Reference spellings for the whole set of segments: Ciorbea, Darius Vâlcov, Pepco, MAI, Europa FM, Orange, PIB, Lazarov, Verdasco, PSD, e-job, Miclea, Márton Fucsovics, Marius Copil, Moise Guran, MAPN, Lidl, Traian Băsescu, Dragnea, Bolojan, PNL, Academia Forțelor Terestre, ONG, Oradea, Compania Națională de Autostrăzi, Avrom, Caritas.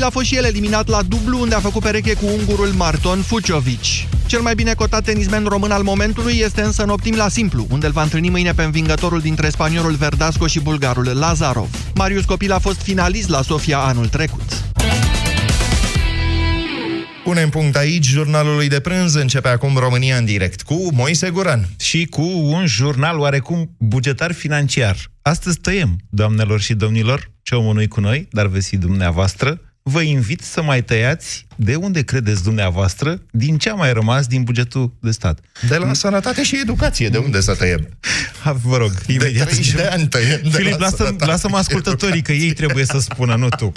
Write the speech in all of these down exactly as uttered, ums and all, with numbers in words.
Copil a fost și el eliminat la dublu, unde a făcut pereche cu ungurul Márton Fucsovics. Cel mai bine cotat tenismen român al momentului este însă în optim la simplu, unde îl va întâlni mâine pe învingătorul dintre spaniolul Verdasco și bulgarul Lazarov. Marius Copil a fost finalist la Sofia anul trecut. Punem punct aici jurnalului de prânz. Începe acum România în direct cu Moise Guran. Și cu un jurnal oarecum bugetar-financiar. Astăzi tăiem, doamnelor și domnilor, ce omul nu-i cu noi, dar veți fi dumneavoastră. Vă invit să mai tăiați de unde credeți dumneavoastră, din ce a mai rămas din bugetul de stat. De la sănătate și educație, de unde să tăiem? Ha, vă rog, imediat. De treizeci de ani tăiem. Filip, la lasă, lasă-mă ascultătorii, că ei trebuie să spună, nu tu.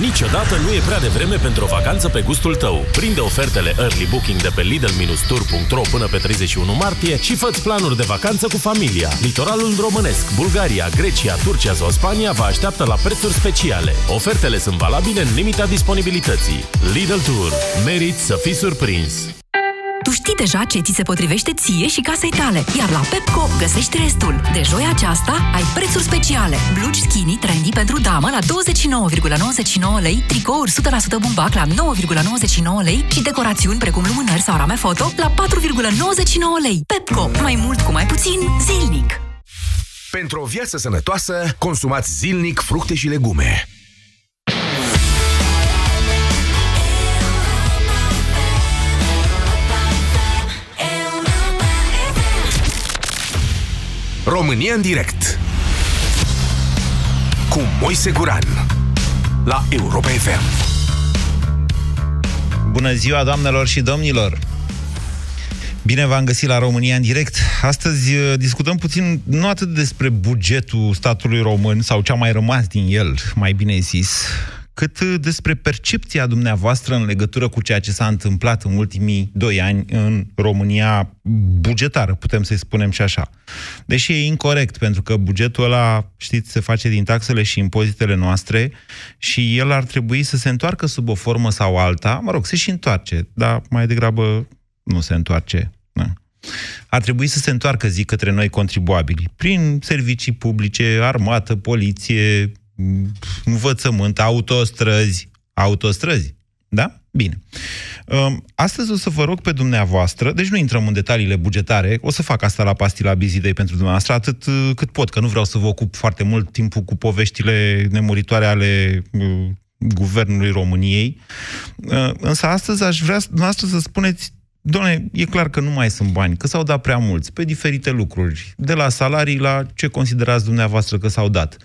Niciodată nu e prea devreme pentru o vacanță pe gustul tău. Prinde ofertele early booking de pe Lidl Tour punct ro până pe treizeci și unu martie și fă-ți planuri de vacanță cu familia. Litoralul românesc, Bulgaria, Grecia, Turcia sau Spania vă așteaptă la prețuri speciale. Ofertele sunt valabile în limita disponibilității. Lidl Tour. Meriți să fii surprins! Tu știi deja ce ți se potrivește ție și casei tale, iar la Pepco găsești restul. De joi aceasta ai prețuri speciale. Blugi skinny trendy pentru damă la douăzeci și nouă virgulă nouăzeci și nouă lei, tricouri o sută la sută bumbac la nouă virgulă nouăzeci și nouă lei și decorațiuni precum lumânări sau rame foto la patru virgulă nouăzeci și nouă lei. Pepco. Mai mult cu mai puțin zilnic. Pentru o viață sănătoasă, consumați zilnic fructe și legume. România în direct cu Moise Guran la Europa F M. Bună ziua, doamnelor și domnilor! Bine v-am găsit la România în direct. Astăzi discutăm puțin, nu atât despre bugetul statului român sau ce-a mai rămas din el, mai bine zis, cât despre percepția dumneavoastră în legătură cu ceea ce s-a întâmplat în ultimii doi ani în România bugetară, putem să-i spunem și așa. Deși e incorect, pentru că bugetul ăla, știți, se face din taxele și impozitele noastre și el ar trebui să se întoarcă sub o formă sau alta, mă rog, se și întoarce, dar mai degrabă nu se întoarce, na. Ar trebui să se întoarcă, zic, către noi contribuabili, prin servicii publice, armată, poliție, învățământ, autostrăzi, autostrăzi, da? Bine. Astăzi o să vă rog pe dumneavoastră, deci nu intrăm în detaliile bugetare, o să fac asta la pastila Bizidei pentru dumneavoastră, atât cât pot, că nu vreau să vă ocup foarte mult timpul cu poveștile nemuritoare ale uh, Guvernului României, uh, însă astăzi aș vrea dumneavoastră să spuneți: doamne, e clar că nu mai sunt bani, că s-au dat prea mulți, pe diferite lucruri, de la salarii la ce considerați dumneavoastră că s-au dat.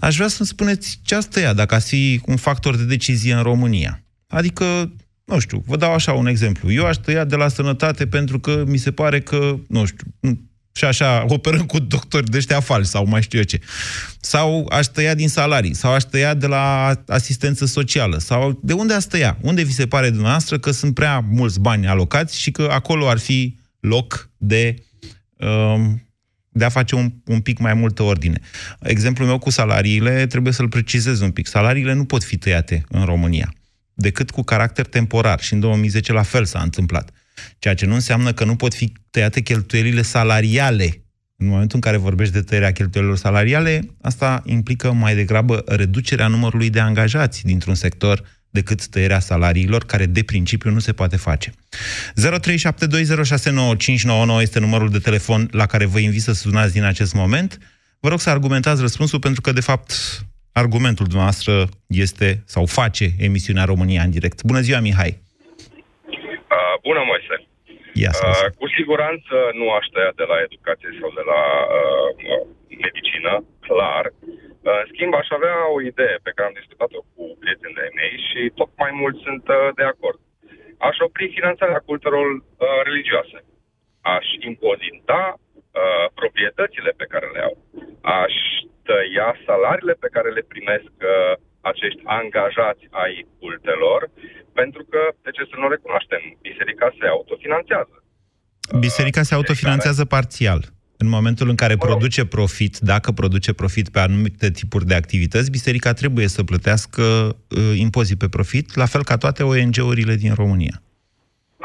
Aș vrea să-mi spuneți ce asta e, dacă ați fi un factor de decizie în România. Adică, nu știu, vă dau așa un exemplu. Eu aș tăia de la sănătate pentru că mi se pare că, nu știu, și așa operăm cu doctori de ăștia falși sau mai știu eu ce. Sau aș tăia din salarii, sau aș tăia de la asistență socială, sau de unde aș tăia? Unde vi se pare dumneavoastră că sunt prea mulți bani alocați și că acolo ar fi loc de, de a face un, un pic mai multă ordine? Exemplul meu cu salariile trebuie să-l precizez un pic. Salariile nu pot fi tăiate în România, decât cu caracter temporar. Și în două mii zece la fel s-a întâmplat. Ceea ce nu înseamnă că nu pot fi tăiate cheltuielile salariale. În momentul în care vorbești de tăierea cheltuielilor salariale, asta implică mai degrabă reducerea numărului de angajați dintr-un sector decât tăierea salariilor, care de principiu nu se poate face. zero trei șapte doi zero șase nouă cinci nouă nouă este numărul de telefon la care vă invit să sunați din acest moment. Vă rog să argumentați răspunsul, pentru că, de fapt, argumentul dumneavoastră este sau face emisiunea România în direct. Bună ziua, Mihai! Uh, bună, Moise! Yes, uh, yes. Cu siguranță nu aș tăia de la educație sau de la uh, medicină, clar. Uh, în schimb, aș avea o idee pe care am discutat-o cu prietenii de mei și tot mai mulți sunt uh, de acord. Aș opri finanțarea culturilor uh, religioase. Aș impozita uh, proprietățile pe care le au. Aș tăia salariile pe care le primesc uh, acești angajați ai cultelor, pentru că, de ce să nu recunoaștem, biserica se autofinanțează. Biserica se autofinanțează parțial. În momentul în care produce profit, dacă produce profit pe anumite tipuri de activități, biserica trebuie să plătească uh, impozit pe profit, la fel ca toate O N G-urile din România.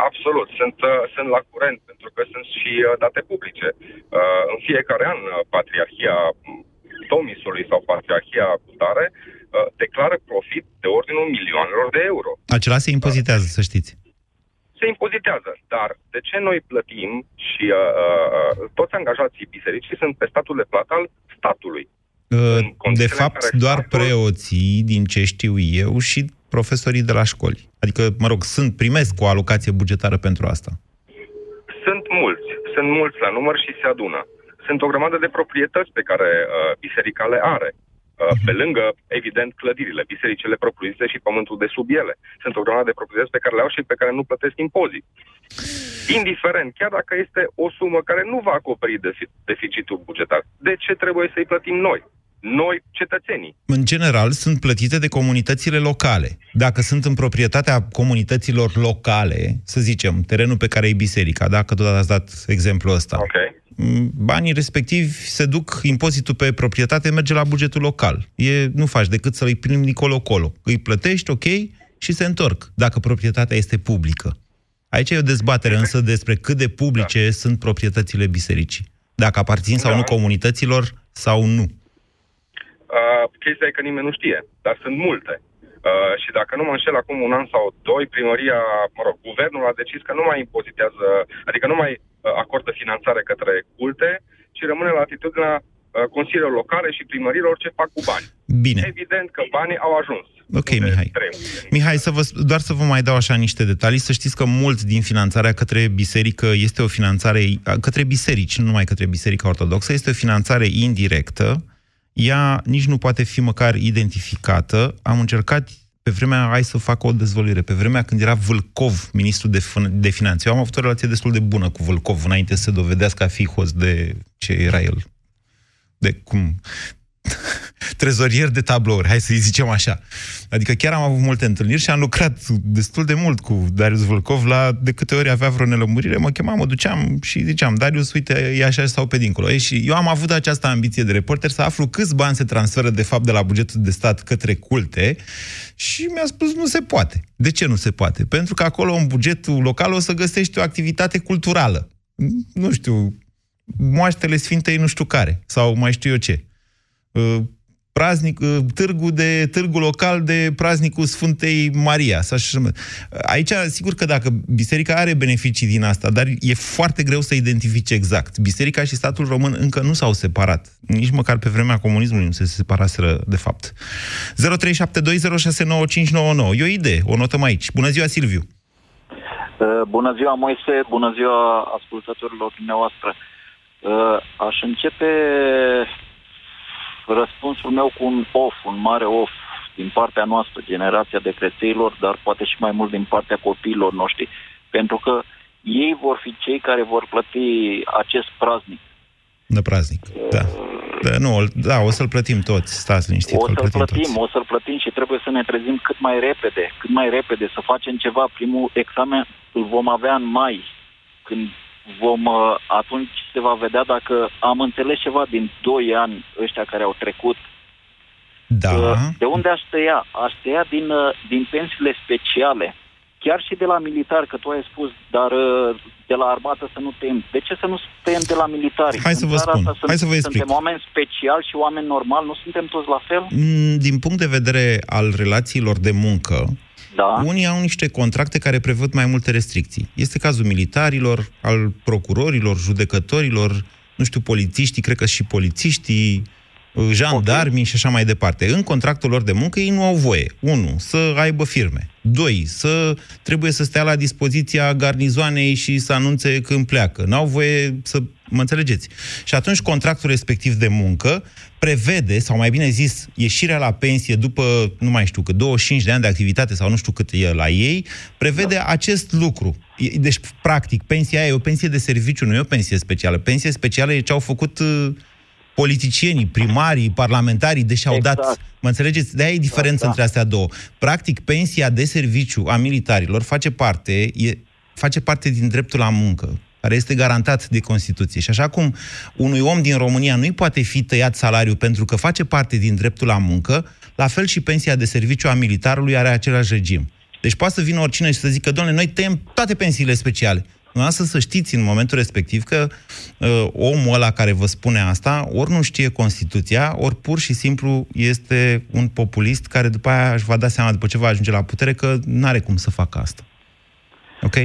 Absolut, sunt, sunt la curent, pentru că sunt și date publice. În fiecare an, Patriarhia Tomisului sau Patriarhia Bulgară uh, declară profit de ordinul milioanelor de euro. Acela se impozitează, da. Să știți. Se impozitează, dar de ce noi plătim și uh, uh, toți angajații bisericii sunt pe statul de plată al statului? Uh, de fapt, doar statul... preoții, din ce știu eu, și profesorii de la școli. Adică, mă rog, sunt primesc o alocație bugetară pentru asta. Sunt mulți, sunt mulți la număr și se adună. Sunt o grămadă de proprietăți pe care uh, biserica le are. Uh, pe lângă, evident, clădirile, bisericile propriu-zise și pământul de sub ele. Sunt o grămadă de proprietăți pe care le au și pe care nu plătesc impozit. Indiferent, chiar dacă este o sumă care nu va acoperi deficitul bugetar, de ce trebuie să-i plătim noi? Noi, cetățenii. În general, sunt plătite de comunitățile locale. Dacă sunt în proprietatea comunităților locale, să zicem, terenul pe care e biserica, dacă tot ați dat exemplul ăsta, okay. Banii respectivi se duc, impozitul pe proprietate merge la bugetul local. E, nu faci decât să-i primi colo-colo. Îi plătești, ok, și se întorc, dacă proprietatea este publică. Aici e o dezbatere însă despre cât de publice da. Sunt proprietățile bisericii. Dacă aparțin sau da. Nu comunităților sau nu. Uh, chestia e că nimeni nu știe, dar sunt multe. Uh, și dacă nu mă înșel, acum un an sau doi, primăria, mă rog, guvernul a decis că nu mai impozitează, adică nu mai acordă finanțare către culte, ci rămâne la atitudinea consiliilor locale și primărilor ce fac cu bani. Bine. Evident că banii au ajuns. Ok, Mihai. Trebuie. Mihai, să vă, doar să vă mai dau așa niște detalii. Să știți că mult din finanțarea către biserică este o finanțare, către biserici, nu numai către biserica ortodoxă, este o finanțare indirectă. Ea nici nu poate fi măcar identificată. Am încercat pe vremea, hai să fac o dezvăluire, pe vremea când era Vâlcov, ministru de, de finanțe. Eu am avut o relație destul de bună cu Vâlcov, înainte să se dovedească a fi host de ce era el. De cum... trezorier de tablouri, hai să-i zicem așa. Adică chiar am avut multe întâlniri și am lucrat destul de mult cu Darius Vâlcov. La de câte ori avea vreo nelămurire, mă chema, mă duceam și ziceam: Darius, uite, e așa sau pe dincolo. E, și eu am avut această ambiție de reporter să aflu câți bani se transferă de fapt de la bugetul de stat către culte și mi-a spus nu se poate. De ce nu se poate? Pentru că acolo în bugetul local o să găsești o activitate culturală. Nu știu, moaștele Sfintei nu știu care, sau mai știu eu ce. Praznic, târgul, de, târgul local de praznicul Sfântei Maria. Aici, sigur că dacă biserica are beneficii din asta, dar e foarte greu să identifice exact. Biserica și statul român încă nu s-au separat. Nici măcar pe vremea comunismului nu se separaseră, de fapt. zero trei șapte doi zero șase nouă cinci nouă nouă. E o idee, o notăm aici. Bună ziua, Silviu! Bună ziua, Moise! Bună ziua ascultătorilor dumneavoastră! Aș începe... răspunsul meu cu un of, un mare of din partea noastră, generația de crețeilor, dar poate și mai mult din partea copiilor noștri, pentru că ei vor fi cei care vor plăti acest praznic. De praznic, da. da. Nu, da, o să-l plătim toți, stați liniștit. O să-l plătim, plătim toți. o să-l plătim și trebuie să ne trezim cât mai repede, cât mai repede, să facem ceva. Primul examen îl vom avea în mai, când vom, atunci se va vedea dacă am înțeles ceva din doi ani ăștia care au trecut. Da. De unde aș tăia? Aș tăia din, din pensiile speciale. Chiar și de la militar, că tu ai spus, dar de la armată să nu tăiem. De ce să nu tăiem de la militari? Hai să vă spun. Sunt, Hai să vă explic. Suntem oameni speciali și oameni normali, nu suntem toți la fel? Din punct de vedere al relațiilor de muncă, da. Unii au niște contracte care prevăd mai multe restricții. Este cazul militarilor, al procurorilor, judecătorilor, nu știu, polițiștii, cred că și polițiștii, jandarmii okay. și așa mai departe. În contractul lor de muncă ei nu au voie. Unu, să aibă firme. Doi, să trebuie să stea la dispoziția garnizoanei și să anunțe când pleacă. N-au voie să... Mă înțelegeți? Și atunci contractul respectiv de muncă prevede, sau mai bine zis, ieșirea la pensie după, nu mai știu, că douăzeci și cinci de ani de activitate sau nu știu cât e la ei, prevede acest lucru. Deci, practic, pensia aia e o pensie de serviciu, nu e o pensie specială. Pensie specială e ce au făcut politicienii, primarii, parlamentarii, deși au exact. dat... Mă înțelegeți? De-aia e diferența da, între astea două. Practic, pensia de serviciu a militarilor face parte, e, face parte din dreptul la muncă, care este garantat de Constituție. Și așa cum unui om din România nu-i poate fi tăiat salariul pentru că face parte din dreptul la muncă, la fel și pensia de serviciu a militarului are același regim. Deci poate să vină oricine și să zică: dom'le, noi tăiem toate pensiile speciale. Însă să știți în momentul respectiv că uh, omul ăla care vă spune asta ori nu știe Constituția, ori pur și simplu este un populist care după aia își va da seama, după ce va ajunge la putere, că n-are cum să facă asta. Ok?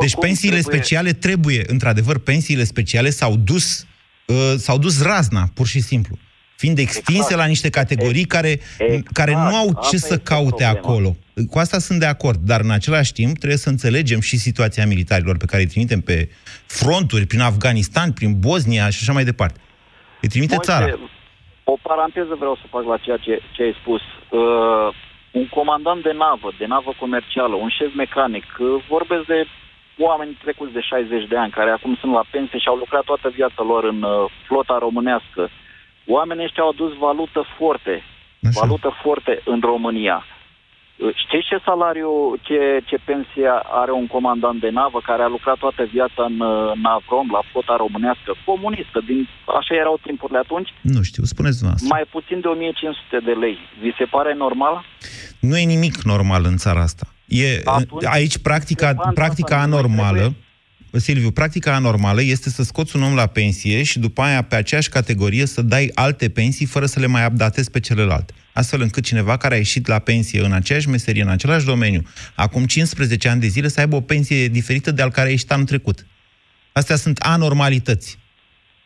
Deci pensiile speciale trebuie, într-adevăr, pensiile speciale s-au dus, uh, s-au dus razna, pur și simplu, fiind extinse exact. La niște categorii exact. care, exact. care nu au ce asta să caute acolo. Cu asta sunt de acord, dar în același timp trebuie să înțelegem și situația militarilor pe care îi trimitem pe fronturi, prin Afganistan, prin Bosnia și așa mai departe. Îi trimite Moise, țara. O paranteză vreau să fac la ceea ce, ce ai spus. Uh, un comandant de navă, de navă comercială, un șef mecanic, uh, vorbesc de oameni trecuți de șaizeci de ani, care acum sunt la pensie și au lucrat toată viața lor în uh, flota românească. Oamenii ăștia au adus valută forte, așa. Valută forte în România. Știți ce salariu, ce, ce pensie are un comandant de navă care a lucrat toată viața în, în Avrom, la flota românească, comunistă, din, așa erau timpurile atunci? Nu știu, spuneți dumneavoastră. Mai puțin de o mie cinci sute de lei. Vi se pare normal? Nu e nimic normal în țara asta. E, atunci, aici practica, practica anormală, Silviu, practica anormală este să scoți un om la pensie și după aia pe aceeași categorie să dai alte pensii fără să le mai updatezi pe celelalte. Astfel încât cineva care a ieșit la pensie în aceeași meserie, în același domeniu, acum cincisprezece ani de zile, să aibă o pensie diferită de al care a ieșit anul trecut. Astea sunt anormalități.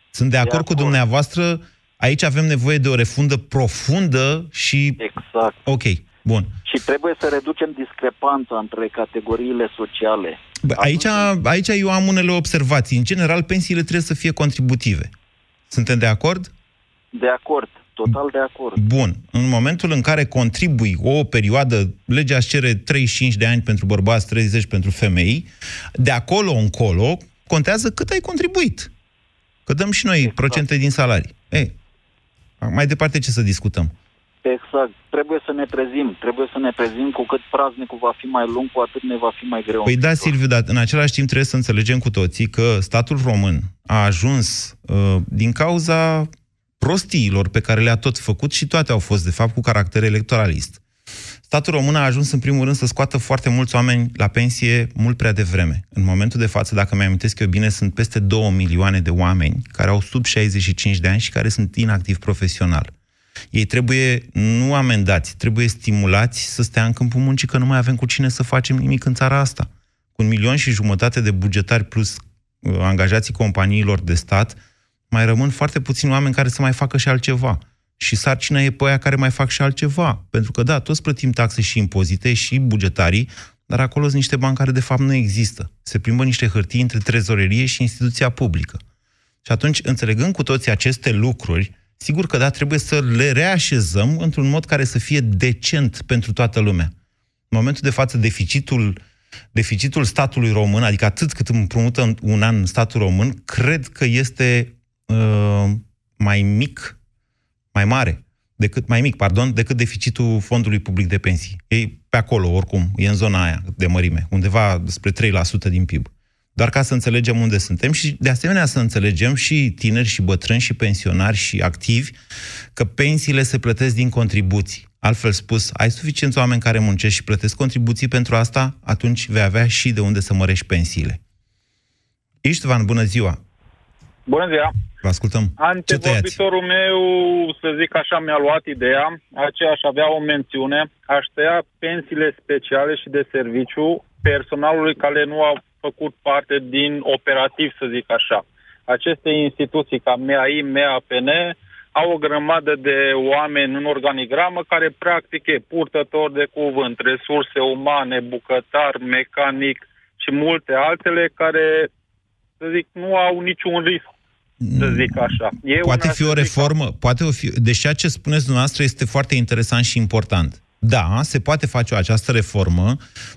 Sunt de acord, de acord. cu dumneavoastră, aici avem nevoie de o refundă profundă și... Exact. Ok, bun. Și trebuie să reducem discrepanța între categoriile sociale. Bă, aici, aici eu am unele observații. În general, pensiile trebuie să fie contributive. Suntem de acord? De acord. Total de acord. Bun. În momentul în care contribui o perioadă, legea își cere treizeci și cinci de ani pentru bărbați, treizeci pentru femei, de acolo încolo contează cât ai contribuit. Că dăm și noi exact. procente din salarii. Ei, mai departe ce să discutăm? Exact. Trebuie să ne trezim. Trebuie să ne trezim cu cât praznicul va fi mai lung, cu atât ne va fi mai greu. Păi da, Silviu, dar în același timp trebuie să înțelegem cu toții că statul român a ajuns uh, din cauza prostiilor pe care le-a tot făcut și toate au fost, de fapt, cu caracter electoralist. Statul român a ajuns, în primul rând, să scoată foarte mulți oameni la pensie mult prea devreme. În momentul de față, dacă mi-amintesc eu bine, sunt peste două milioane de oameni care au sub șaizeci și cinci de ani și care sunt inactivi profesional. Ei trebuie nu amendați, trebuie stimulați să stea în câmpul muncii, că nu mai avem cu cine să facem nimic în țara asta. Cu un milion și jumătate de bugetari plus uh, angajații companiilor de stat, mai rămân foarte puțini oameni care să mai facă și altceva. Și sarcina e pe aia care mai fac și altceva. Pentru că, da, toți plătim taxe și impozite și bugetarii, dar acolo sunt niște bani care, de fapt, nu există. Se plimbă niște hârtii între trezorerie și instituția publică. Și atunci, înțelegând cu toții aceste lucruri, sigur că, da, trebuie să le reașezăm într-un mod care să fie decent pentru toată lumea. În momentul de față, deficitul deficitul statului român, adică atât cât împrumută un an statul român, cred că este uh, mai mic, mai mare, decât mai mic, pardon, decât deficitul fondului public de pensii. E pe acolo, oricum, e în zona aia de mărime, undeva spre trei la sută din P I B. Doar ca să înțelegem unde suntem și, de asemenea, să înțelegem și tineri și bătrâni și pensionari și activi că pensiile se plătesc din contribuții. Altfel spus, ai suficienți oameni care muncesc și plătesc contribuții pentru asta, atunci vei avea și de unde să mărești pensiile. Istvan, bună ziua! Bună ziua! Vă ascultăm! Antevorbitorul meu, să zic așa, mi-a luat ideea, aceea aș avea o mențiune, aș tăia pensiile speciale și de serviciu personalului care nu au făcut parte din operativ, să zic așa. Aceste instituții ca M A I, M A P N, au o grămadă de oameni în organigramă care practic e purtător de cuvânt, resurse umane, bucătar, mecanic și multe altele care, să zic, nu au niciun risc, să zic așa. E poate fi o reformă, ca... poate o fi... Deci ceea ce spuneți dumneavoastră este foarte interesant și important. Da, se poate face această reformă,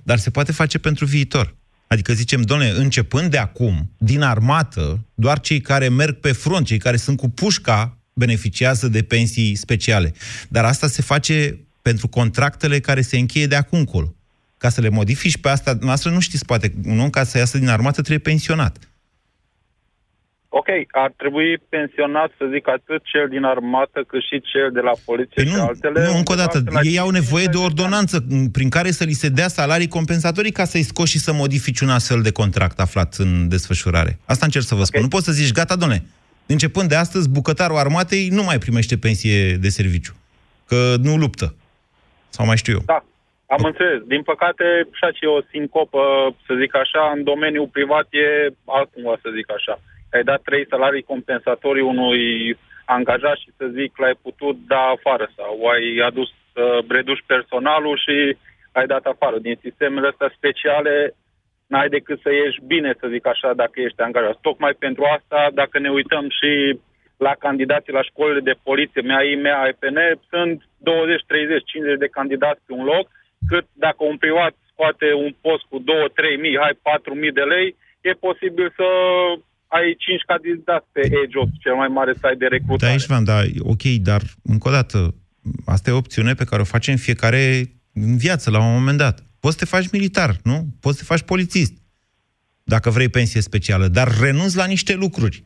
dar se poate face pentru viitor. Adică zicem, dom'le, începând de acum, din armată, doar cei care merg pe front, cei care sunt cu pușca, beneficiază de pensii speciale. Dar asta se face pentru contractele care se încheie de acum încolo. Ca să le modifici pe asta, noastră nu știți, poate un om ca să iasă din armată trebuie pensionat. Ok, ar trebui pensionat, să zic, atât cel din armată, cât și cel de la poliție nu, și altele. Nu, încă o dată, ei au nevoie de o ordonanță prin care să li se dea salarii compensatorii ca să-i scoși și să modifici un astfel de contract aflat în desfășurare. Asta încerc să vă okay. spun. Nu poți să zici, gata, dom'le, începând de astăzi, bucătarul armatei nu mai primește pensie de serviciu, că nu luptă. Sau mai știu eu. Da. Am înțeles. Din păcate, și aici e o sincopă, să zic așa, în domeniul privat e altcumva, să zic așa. Ai dat trei salarii compensatorii unui angajat și, să zic, l-ai putut da afară sau ai adus, uh, reduși personalul și ai dat afară. Din sistemele astea speciale n-ai decât să ieși bine, să zic așa, dacă ești angajat. Tocmai pentru asta, dacă ne uităm și la candidații la școlile de poliție, M E A I, M E A, E P N, sunt douăzeci, treizeci, cincizeci de candidați pe un loc, cât dacă un privat scoate un post cu două, trei mii, hai patru mii de lei, e posibil să ai cinci candidați pe e-job, cel mai mare site de recrutare. Da, aici v-am, da, ok, dar încă o dată, asta e o opțiune pe care o facem fiecare în viață, la un moment dat. Poți să te faci militar, nu? Poți să te faci polițist, dacă vrei pensie specială, dar renunți la niște lucruri.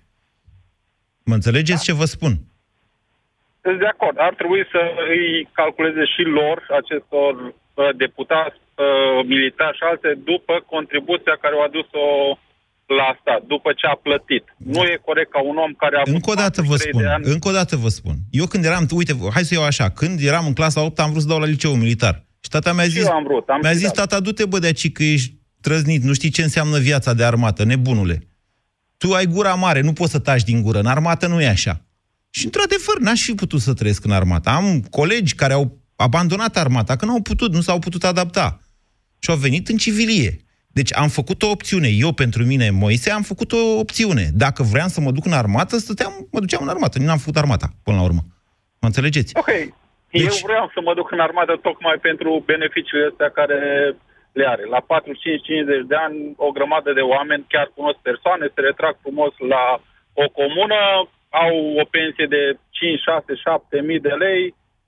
Mă înțelegeți da. ce vă spun? Sunt de acord. Ar trebui să îi calculeze și lor, acestor uh, deputați, uh, militari și alte, după contribuția care au adus-o la stat, după ce a plătit. Nu e corect ca un om care a... Încă o dată vă spun, ani... încă o dată vă spun. Eu când eram, uite, hai să iau așa, când eram în clasa a opta am vrut să dau la liceu militar. Și tata mi-a zis, am vrut, am mi-a zis tata, du-te bă de aici că ești trăznit, nu știi ce înseamnă viața de armată, nebunule. Tu ai gura mare, nu poți să taci din gură, în armată nu e așa. Și, într-adevăr, n-aș fi putut să trăiesc în armată. Am colegi care au abandonat armata, că n-au putut, nu s-au putut adapta. Și au venit în civilie. Deci am făcut o opțiune. Eu, pentru mine, Moise, am făcut o opțiune. Dacă vreau să mă duc în armată, stăteam, mă duceam în armată. Nu am făcut armata, până la urmă. Mă înțelegeți? Ok. Deci... Eu vreau să mă duc în armată tocmai pentru beneficiile astea care le are. La patruzeci și cinci, cincizeci de ani, o grămadă de oameni, chiar cunosc persoane, se retrag frumos la o comună, au o pensie de cinci, șase, șapte mii de lei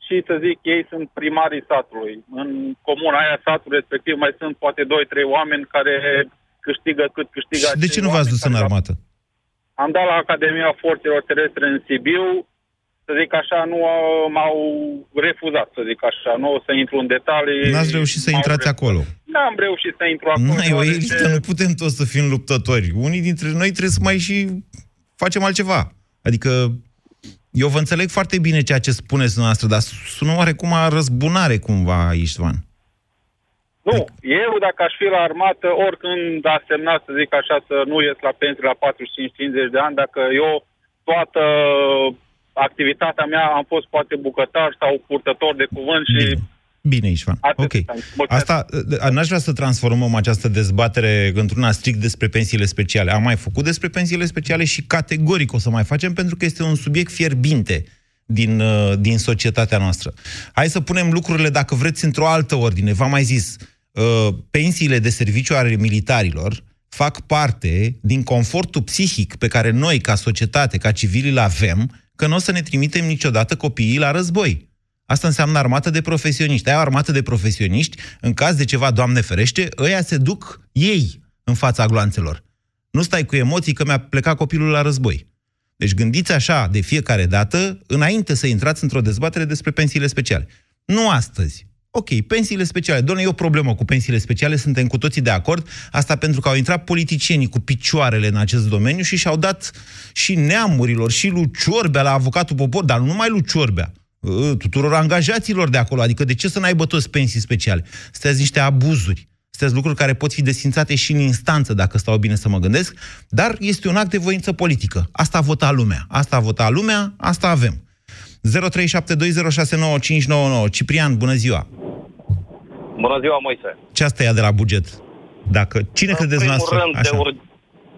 și, să zic, ei sunt primarii satului. În comuna aia, satul respectiv, mai sunt poate doi trei oameni care câștigă cât câștigă. Și de ce nu v-ați dus în armată? Am dat la Academia Forțelor Terestre în Sibiu, să zic așa, nu m-au refuzat, să zic așa, nu o să intru în detalii. N-ați reușit să intrați refuzat. acolo? N-am reușit să intru acolo. Nu, e o elită, nu putem toți să fim luptători. Unii dintre noi trebuie să mai și facem altceva. Adică, eu vă înțeleg foarte bine ceea ce spuneți dumneavoastră, dar sună oarecum a răzbunare cumva, Istvan. Nu, adică... eu dacă aș fi la armată, oricând a semnat, să zic așa, să nu ies la pensie la patruzeci și cinci, cincizeci de ani, dacă eu toată activitatea mea am fost poate bucătar sau purtător de cuvânt și... Bine. Bine, Istvan. Ok. Asta, n-aș vrea să transformăm această dezbatere într-una strict despre pensiile speciale. Am mai făcut despre pensiile speciale și categoric o să mai facem, pentru că este un subiect fierbinte din, din societatea noastră. Hai să punem lucrurile, dacă vreți, într-o altă ordine. V-am mai zis, pensiile de serviciu ale militarilor fac parte din confortul psihic pe care noi, ca societate, ca civili, îl avem, că nu o să ne trimitem niciodată copiii la război. Asta înseamnă armată de profesioniști. Aia o armată de profesioniști, în caz de ceva, Doamne ferește, ăia se duc ei în fața gloanțelor. Nu stai cu emoții că mi-a plecat copilul la război. Deci gândiți așa de fiecare dată, înainte să intrați într-o dezbatere despre pensiile speciale. Nu astăzi. Ok, pensiile speciale. Doamne, e o problemă cu pensiile speciale, suntem cu toții de acord. Asta pentru că au intrat politicienii cu picioarele în acest domeniu și și-au dat și neamurilor, și lui Ciorbea la avocatul popor, dar nu numai lui Ciorbea, tuturor angajaților de acolo, adică de ce să n-aibă toți pensii speciale? Astea-s niște abuzuri, astea-s lucruri care pot fi desfințate și în instanță, dacă stau bine să mă gândesc, dar este un act de voință politică. Asta a votat lumea, asta a votat lumea, asta avem. zero trei șapte doi zero șase nouă cinci nouă nouă. Ciprian, bună ziua! Bună ziua, Moise! Ce asta ia de la buget? Dacă... Cine credeți noastră? Ur...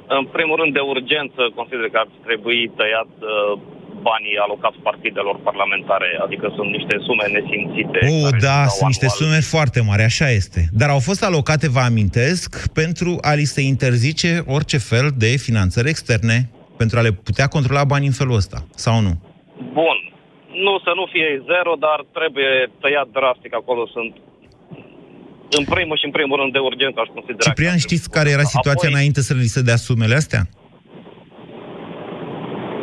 În primul rând, de urgență, consider că ar trebui tăiat... Uh... banii alocați partidelor parlamentare, adică sunt niște sume nesimțite. Oh, da, sunt niște sume foarte mari, așa este. Dar au fost alocate, vă amintesc, pentru a li se interzice orice fel de finanțări externe, pentru a le putea controla banii în felul ăsta, sau nu? Bun. Nu, să nu fie zero, dar trebuie tăiat drastic, acolo sunt... În primul și în primul rând de urgență, aș considera... Ciprian, știți care era situația Apoi... înainte să li se dea sumele astea?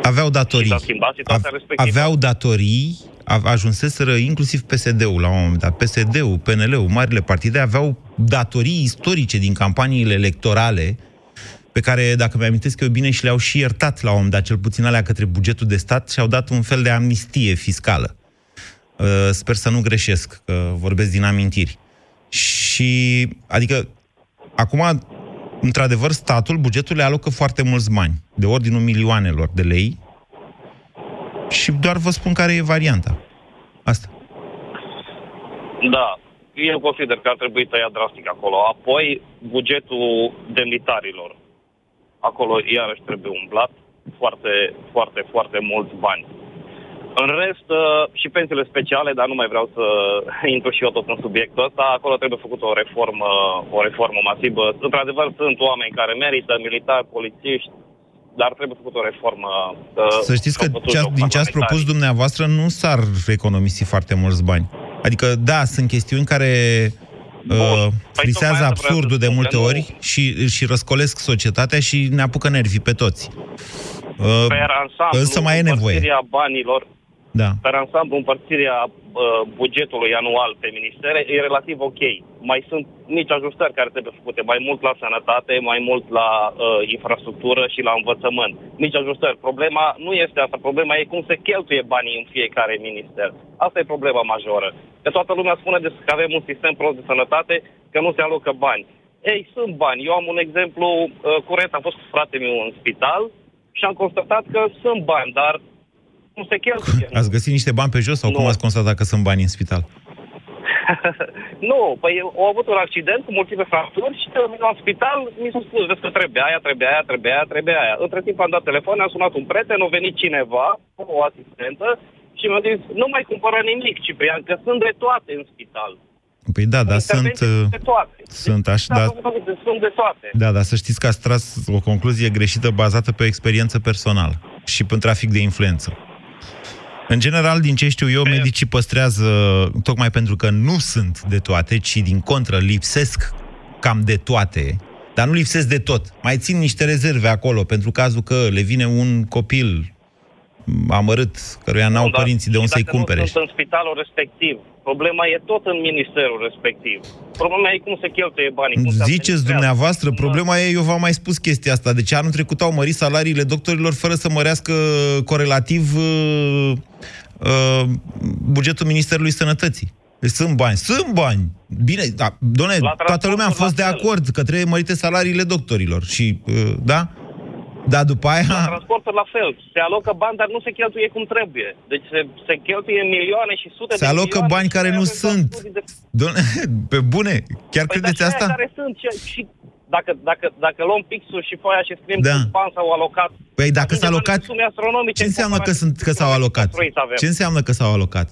Aveau datorii. Aveau datorii, ajunseseră inclusiv P S D-ul la un moment dat. P S D-ul, P N L-ul, marile partide aveau datorii istorice din campaniile electorale pe care, dacă mi-amintesc eu bine, și le-au și iertat la un moment dat, cel puțin alea către bugetul de stat, și au dat un fel de amnistie fiscală. Sper să nu greșesc, că vorbesc din amintiri. Și, adică, acum, într-adevăr, statul, bugetul le alocă foarte mulți bani, de ordinul milioanelor de lei, și doar vă spun care e varianta. Asta. Da, eu consider că ar trebui tăiat drastic acolo. Apoi, bugetul demnitarilor. Acolo, iarăși, trebuie umblat foarte, foarte, foarte mulți bani. În rest, și pensiile speciale, dar nu mai vreau să intru și eu tot în subiectul ăsta, acolo trebuie făcută o reformă, o reformă masivă. Într-adevăr, sunt oameni care merită, militari, polițiști, dar trebuie făcută o reformă. Să știți că cea, din ce ați propus dumneavoastră nu s-ar economisi foarte mulți bani. Adică, da, sunt chestiuni care uh, frisează absurdul de multe ori și, și răscolesc societatea și ne apucă nervii pe toți. Uh, per ansamblu, însă mai e nevoie. Banilor, da. Per ansamblu, împărțirea uh, bugetului anual pe ministere e relativ ok. Mai sunt mici ajustări care trebuie făcute, mai mult la sănătate, mai mult la uh, infrastructură și la învățământ. Mici ajustări. Problema nu este asta, problema e cum se cheltuie banii în fiecare minister. Asta e problema majoră. Că toată lumea spune că avem un sistem prost de sănătate, că nu se alocă bani. Ei, sunt bani. Eu am un exemplu uh, curent, am fost cu fratele meu în spital și am constatat că sunt bani, dar nu se cheltuie. Ați găsit niște bani pe jos sau nu? Cum ați constatat că sunt bani în spital? Nu, păi au avut un accident cu multiple fracturi și în spital mi s-a spus, vezi că trebuie aia, trebuie aia, trebuie aia, trebuie aia. Între timp am dat telefon, am sunat un prieten, a venit cineva, o asistentă, și mi-a zis, nu mai cumpără nimic, Ciprian, că sunt de toate în spital. Păi da, dar sunt, sunt așa, da, da, dar să știți că ați tras o concluzie greșită bazată pe o experiență personală și pe un trafic de influență. În general, din ce știu eu, medicii păstrează, tocmai pentru că nu sunt de toate, ci din contră, lipsesc cam de toate, dar nu lipsesc de tot. Mai țin niște rezerve acolo, pentru cazul că le vine un copil amărât, căruia n-au da, părinții de unde să-i cumpere. Nu sunt în spitalul respectiv. Problema e tot în ministerul respectiv. Problema e cum se cheltuie banii. Cum Ziceți dumneavoastră, problema e, eu v-am mai spus chestia asta, deci anul trecut au mărit salariile doctorilor fără să mărească corelativ uh, uh, bugetul Ministerului Sănătății. Deci sunt bani, sunt bani! Bine, da, doamne, toată lumea a fost de acord că trebuie mărite salariile doctorilor și, uh, da? Da, după aia... La transportul la fel. Se alocă bani, dar nu se cheltuie cum trebuie. Deci se, se cheltuie milioane și sute se de milioane. Se alocă bani care nu sunt. De... Doamne, pe bune, chiar păi credeți asta? Care sunt și, și dacă, dacă, dacă luăm pixul și foaia și scriem da. Bani s-au alocat... Păi dacă s-au alocat... Ce înseamnă că, sunt, că s-au alocat? Ce înseamnă că s-au alocat?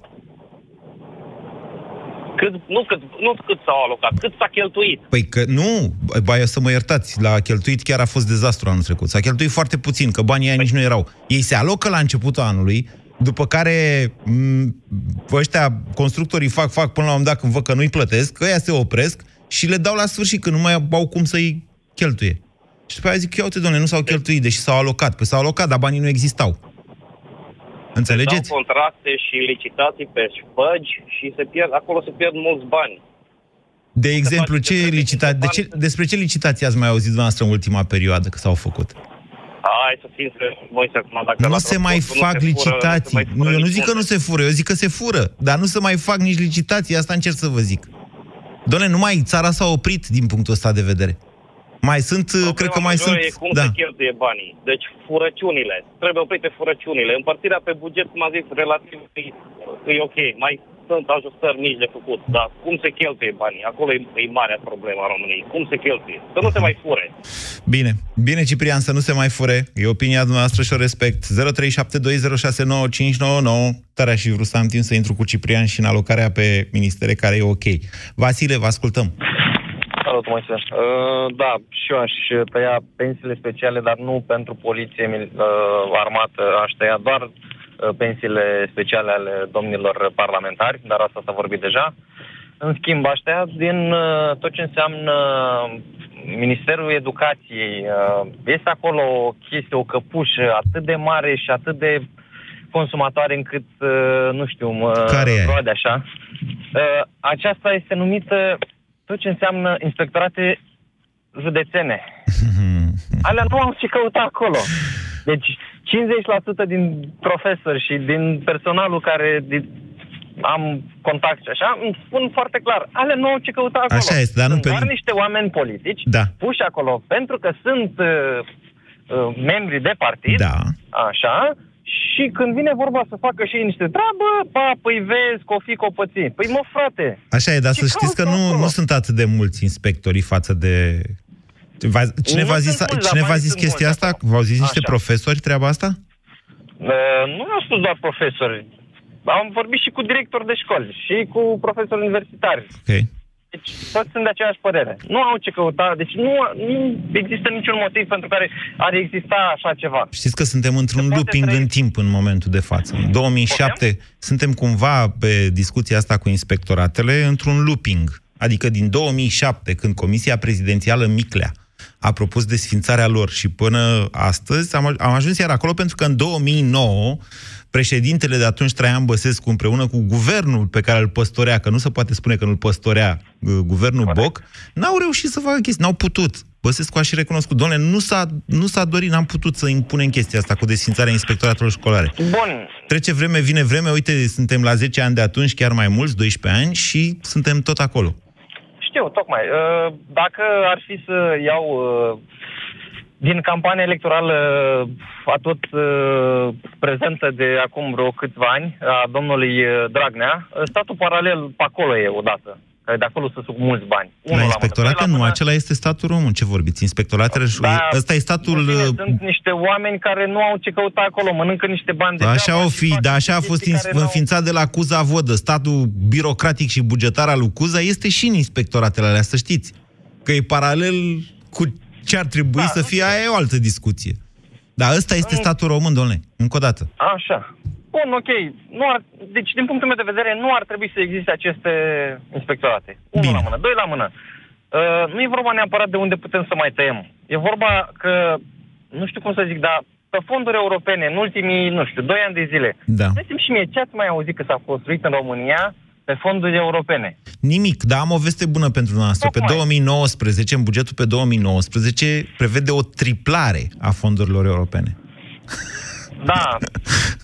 Cât, nu, cât, nu cât s-au alocat, cât s-a cheltuit. Păi că nu, baia să mă iertați, la cheltuit chiar a fost dezastru anul trecut. S-a cheltuit foarte puțin, că banii aia păi. Nici nu erau. Ei se alocă la începutul anului, după care m- ăștia, constructorii fac, fac până la un moment dat când văd că nu-i plătesc, că ăia se opresc și le dau la sfârșit, că nu mai au cum să-i cheltuie. Și după aia zic, ia uite, domnule, nu s-au cheltuit, deși s-au alocat. Păi s-au alocat, dar banii nu existau. Înțelegeți? Dau contracte și licitații pe șpăgi și se pierd, acolo se pierd mulți bani. De exemplu, ce licita- de ce, despre ce licitații ați mai auzit dumneavoastră în ultima perioadă că s-au făcut? Hai să fim voi să acum dacă nu se mai fac licitații. Eu nu zic că nu se fură, eu zic că se fură, dar nu se mai fac nici licitații, asta încerc să vă zic. Doamne, numai țara s-a oprit din punctul ăsta de vedere. Mai sunt, problema cred că mai sunt... E cum da. Se cheltuie banii. Deci furăciunile. Trebuie oprite furăciunile. Împărțirea pe buget, cum am zis, relativ e ok. Mai sunt ajustări mici de făcut. Dar cum se cheltuie banii? Acolo e, e marea problema a României. Cum se cheltuie? Să nu se mai fure. Bine. Bine, Ciprian, să nu se mai fure. E opinia dumneavoastră și o respect. zero trei șapte doi zero șase nouă cinci nouă nouă. Tare și vrut să am timp să intru cu Ciprian și în alocarea pe ministere, care e ok. Vasile, vă ascultăm. Salut, Moise. Uh, da, și eu aș tăia pensiile speciale, dar nu pentru poliție, uh, armată, aș tăia doar uh, pensiile speciale ale domnilor parlamentari, dar asta s-a vorbit deja. În schimb, aș tăia din uh, tot ce înseamnă uh, Ministerul Educației, este acolo o chestie, o căpușă atât de mare și atât de consumatoare încât, nu știu, mă roade așa. Aceasta este numită tot ce înseamnă inspectorate județene. Alea nu au ce căuta acolo. Deci cincizeci la sută din profesori și din personalul care am contact și așa, îmi spun foarte clar, alea nu au ce căuta acolo. Așa este, dar nu sunt pe... doar niște oameni politici, da, puși acolo pentru că sunt uh, uh, membri de partid, da, așa, și când vine vorba să facă și ei niște treabă, pa, păi vezi că o fi copății. Păi mă, frate! Așa e, dar să știți că nu, nu sunt atât de mulți inspectorii față de... Cine v-a zis, cine v-a zis chestia asta? V-au zis niște profesori treaba asta? Uh, nu am spus doar profesori. Am vorbit și cu directori de școli și cu profesori universitari. Okay. Deci toți sunt de aceeași părere. Nu au ce căuta, deci nu, nu există niciun motiv pentru care ar exista așa ceva. Știți că suntem într-un looping trăi... în timp în momentul de față. În două mii șapte Putem? suntem cumva pe discuția asta cu inspectoratele într-un looping. Adică din două mii șapte, când Comisia Prezidențială Miclea a propus desfințarea lor și până astăzi am, am ajuns iar acolo pentru că în două mii nouă președintele de atunci, Traian Băsescu, împreună cu guvernul pe care îl păstorea, că nu se poate spune că nu îl păstorea guvernul Corect. Boc, n-au reușit să facă chestii, n-au putut. Băsescu a și recunoscut, domnule, nu s-a, nu s-a dorit, n-am putut să impunem chestia asta cu desfințarea inspectoratelor școlare. Bun. Trece vreme, vine vreme, uite, suntem la zece ani de atunci, chiar mai mulți, doisprezece ani, și suntem tot acolo. Știu, tocmai. Dacă ar fi să iau din campania electorală a tot prezentă de acum vreo câțiva ani, a domnului Dragnea, statul paralel pe acolo e odată. De acolo să suc mulți bani. Unul la inspectorate? La nu, acela este statul român. Ce vorbiți? Inspectoratele... Da, ăsta e statul... Bine, sunt niște oameni care nu au ce căuta acolo, mănâncă niște bani de... Așa o fi, dar așa a fost înființat de la Cuza Vodă. Statul birocratic și bugetar al lui Cuza este și în inspectoratele alea, să știți. Că e paralel cu ce ar trebui, da, să fie, aia e o altă discuție. Dar ăsta este în... statul român, domnule. Încă o dată. Așa. Bun, ok. Nu ar, deci, din punctul meu de vedere, nu ar trebui să existe aceste inspectorate. Bine. Unul la mână, doi la mână. Uh, nu e vorba neapărat de unde putem să mai tăiem. E vorba că, nu știu cum să zic, dar pe fonduri europene, în ultimii, nu știu, doi ani de zile, da, dați-mi și mie, ce ați mai auzit că s-a construit în România pe fonduri europene? Nimic, dar am o veste bună pentru noastră. Pe două mii nouăsprezece, în bugetul pe două mii nouăsprezece, prevede o triplare a fondurilor europene. Da,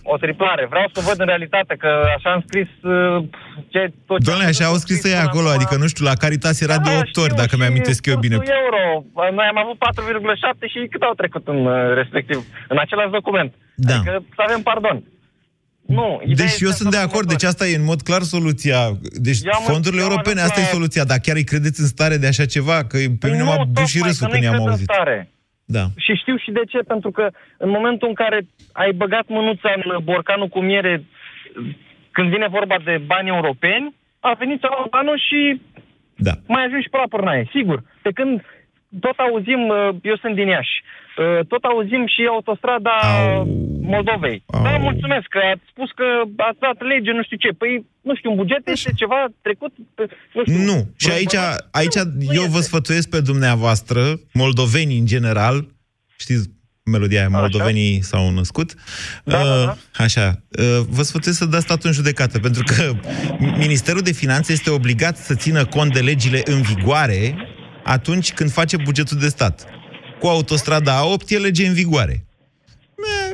o triplare. Vreau să văd în realitate, că așa am scris ce... Tot Doamne, ce așa au scris ei acolo, acum... adică nu știu, la Caritas era, da, de opt ori, dacă mi-amintesc eu bine. Euro. Noi am avut patru virgulă șapte și cât au trecut în respectiv, în același document. Da. Adică să avem pardon. Nu, deci eu sunt de acord, deci asta e în mod clar soluția. Deci fondurile europene, asta e soluția. Dar chiar îi credeți în stare de așa ceva? Că pe mine m-a bușit râsul când i-am auzit. Da. Și știu și de ce, pentru că în momentul în care ai băgat mânuța în borcanul cu miere, când vine vorba de bani europeni, a venit banul și da, mai ajungi și prapărnaie, sigur. Pe când tot auzim, eu sunt din Iași, tot auzim și autostrada Au... Moldovei. Au... Da, mulțumesc că ați spus că ați dat lege, nu știu ce. Păi, nu știu, un buget este așa, ceva trecut... Nu, știu, nu. Și aici, aici nu, eu nu vă sfătuiesc pe dumneavoastră, moldovenii în general, știți melodia aia, moldovenii s-au născut, da, uh, da, da. Așa, uh, vă sfătuiesc să dați statul în judecată, pentru că Ministerul de Finanțe este obligat să țină cont de legile în vigoare atunci când face bugetul de stat. Cu autostrada A opt e lege în vigoare.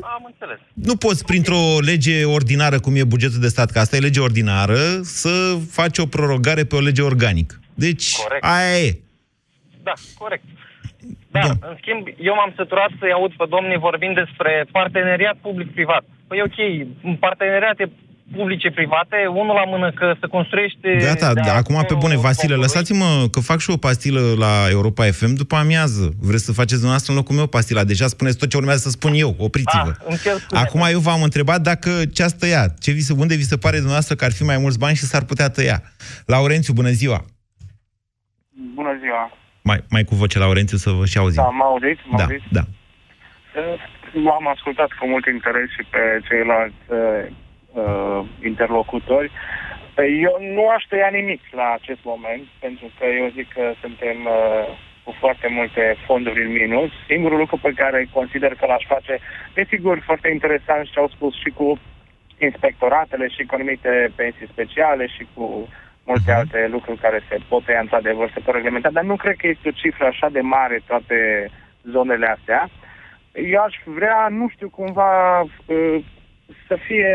Am înțeles. Nu poți, printr-o lege ordinară, cum e bugetul de stat, că asta e lege ordinară, să faci o prorogare pe o lege organică. Deci, corect, aia e. Da, corect. Da, da, în schimb, eu m-am săturat să-i aud pe domnii vorbind despre parteneriat public-privat. Păi ok, parteneriat e publice-private, unul la mână că se construiește... Gata, da, acum pe bune, Vasile, lăsați-mă că fac și o pastilă la Europa F M după amiază. Vreți să faceți dumneavoastră în locul meu pastila? Deja spuneți tot ce urmează să spun eu, opriți-vă. A, acum eu v-am întrebat dacă ce-ați tăiat, ce vi se, unde vi se pare dumneavoastră că ar fi mai mulți bani și s-ar putea tăia. Laurențiu, bună ziua! Bună ziua! Mai, mai cu voce, Laurențiu, să vă și auzim. Da, mă auziți? M-a da, auziți? Da. Am ascultat cu mult interes și pe ceilalți interlocutori. Eu nu aș tăia nimic la acest moment, pentru că eu zic că suntem cu foarte multe fonduri în minus. Singurul lucru pe care consider că l-aș face, desigur, foarte interesant și ce au spus și cu inspectoratele și cu anumite pensii speciale și cu multe uh-huh. alte lucruri care se pot tăia într-adevăr, se pot reglementa, dar nu cred că este o cifră așa de mare toate zonele astea. Eu aș vrea, nu știu, cumva să fie,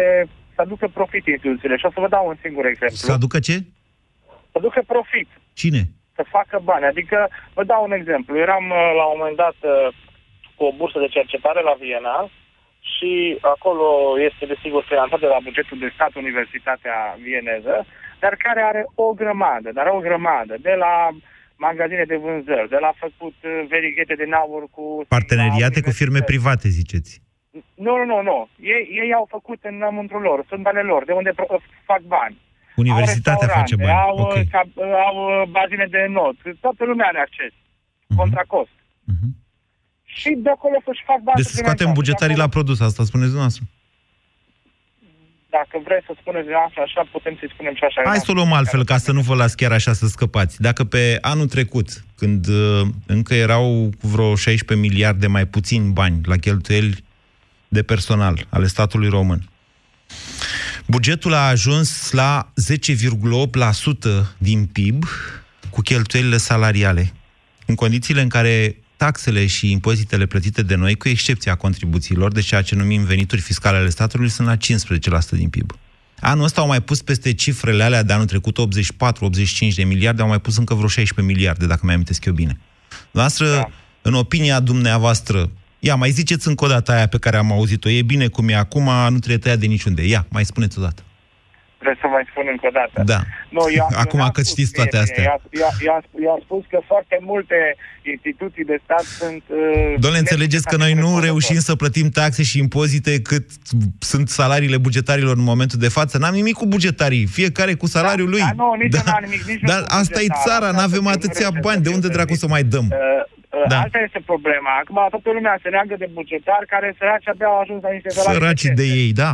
să aducă profit instituțiile. Și o să vă dau un singur exemplu. Să aducă ce? Să aducă profit. Cine? Să facă bani. Adică, vă dau un exemplu. Eram la un moment dat cu o bursă de cercetare la Viena și acolo este, desigur, finanțat de la bugetul de stat Universitatea Vieneză, dar care are o grămadă, dar o grămadă, de la magazine de vânzări, de la făcut verighete de aur cu... Parteneriate cu firme private, ziceți. Nu, nu, nu, nu. Ei, ei au făcut în amântul lor, sunt ale lor, de unde fac bani. Universitatea face bani. Au, okay. ca, au bazine de not. Toată lumea are acces. Uh-huh. Contra cost. Uh-huh. Și de acolo să-și fac bani. Deci să scoatem bugetarii la produs, asta spuneți dumneavoastră. Dacă vreți să spuneți dumneavoastră așa, putem să-i spunem și așa. Hai să o luăm altfel, ca să nu vă las chiar așa să scăpați. Dacă pe anul trecut, când încă erau vreo șaisprezece miliarde mai puțin bani la cheltuieli de personal ale statului român, bugetul a ajuns la zece virgulă opt la sută din P I B cu cheltuielile salariale, în condițiile în care taxele și impozitele plătite de noi, cu excepția contribuțiilor, de ceea ce numim venituri fiscale ale statului, sunt la cincisprezece la sută din P I B. Anul ăsta au mai pus peste cifrele alea de anul trecut, optzeci și patru optzeci și cinci de miliarde, au mai pus încă vreo șaisprezece miliarde, dacă mi-am amintesc eu bine. Noastră, da. În opinia dumneavoastră, ia, mai ziceți încă o dată aia pe care am auzit-o. E bine cum e acum, nu trebuie tăiat de niciunde. Ia, mai spuneți o dată. Vreți să mai spun încă o dată? Da. Nu, eu am, acum eu că spus, știți toate astea. Eu, eu, eu, eu am spus că foarte multe instituții de stat sunt... Uh, Doamne, înțelegeți că noi nu reușim să plătim taxe și impozite cât sunt salariile bugetarilor în momentul de față. N-am nimic cu bugetarii, fiecare cu salariul da, lui. Da, nu, nici da. n-am nimic. Nici dar asta e țara, n-avem atâția bani. De unde dracu să mai dăm? Da. Asta este problema. Acum toată lumea se leagă de bugetari care săraci abia au ajuns la niște salarii. Săracii de ei, da.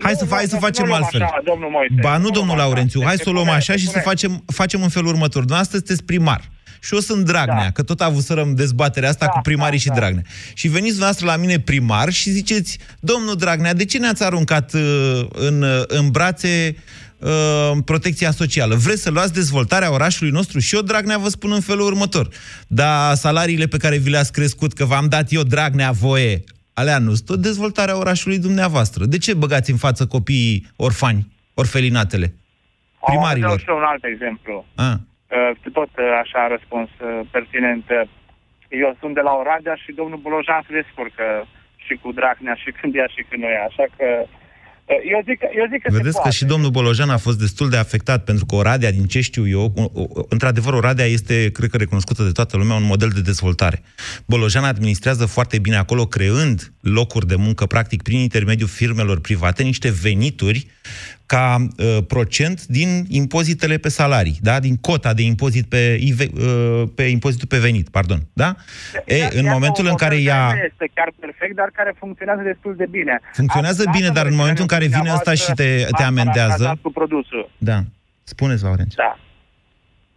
Hai nu, să, hai nu, să facem nu altfel. Așa, domnul Moise, ba, nu, domnul Laurențiu, hai să o luăm așa și să facem, facem în felul următor. Dumneavoastră sunteți primar. Și eu sunt Dragnea, da. Că tot avusărăm dezbaterea asta da, cu primarii da, și Dragnea. Da. Și veniți dumneavoastră la mine primar și ziceți, domnul Dragnea, de ce ne-ați aruncat uh, în, uh, în brațe protecția socială? Vreți să luați dezvoltarea orașului nostru? Și eu, Dragnea, vă spun în felul următor. Dar salariile pe care vi le-ați crescut, că v-am dat eu, Dragnea, voie, alea nu sunt tot dezvoltarea orașului dumneavoastră. De ce băgați în față copiii orfani, orfelinatele, primarilor? Am dau un alt exemplu. A. Tot așa răspuns pertinent. Eu sunt de la Oradea și domnul Bolojan se descurcă și cu Dragnea și când ea și când noi. Așa că Eu zic, eu zic că vedeți că și domnul Bolojan a fost destul de afectat, pentru că Oradea, din ce știu eu, într-adevăr Oradea este, cred că recunoscută de toată lumea, un model de dezvoltare. Bolojan administrează foarte bine acolo, creând locuri de muncă, practic, prin intermediul firmelor private, niște venituri ca uh, procent din impozitele pe salarii, da? Din cota de impozit pe, uh, pe impozitul pe venit, pardon, da? E, e, în momentul în care ea... Este chiar perfect, dar care funcționează destul de bine. Funcționează asta bine, dar în momentul în care vine asta și te, te amendează... Cu produsul. Da. Spuneți, Laurenț. Da.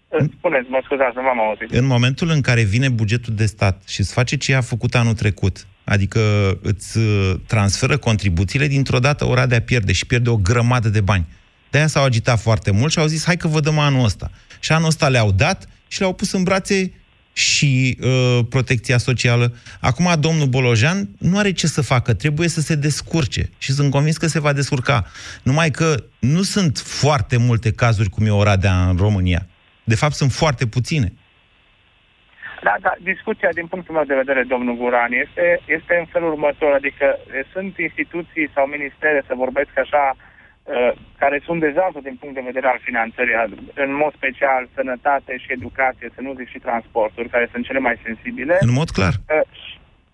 Spuneți, mă scuzați, nu v-am auzit. În momentul în care vine bugetul de stat și îți face ce a făcut anul trecut, adică îți transferă contribuțiile, dintr-o dată Oradea pierde și pierde o grămadă de bani. De-aia s-au agitat foarte mult și au zis, hai că vă dăm anul ăsta. Și anul ăsta le-au dat și le-au pus în brațe și uh, protecția socială. Acum domnul Bolojan nu are ce să facă, trebuie să se descurce și sunt convins că se va descurca. Numai că nu sunt foarte multe cazuri cum e Oradea în România. De fapt, sunt foarte puține. Da, da, discuția din punctul meu de vedere, domnul Guran, este, este în felul următor, adică sunt instituții sau ministere, să vorbesc așa, uh, care sunt dezastru din punct de vedere al finanțării, în mod special sănătate și educație, să nu zic și transporturi, care sunt cele mai sensibile. În mod clar. Uh,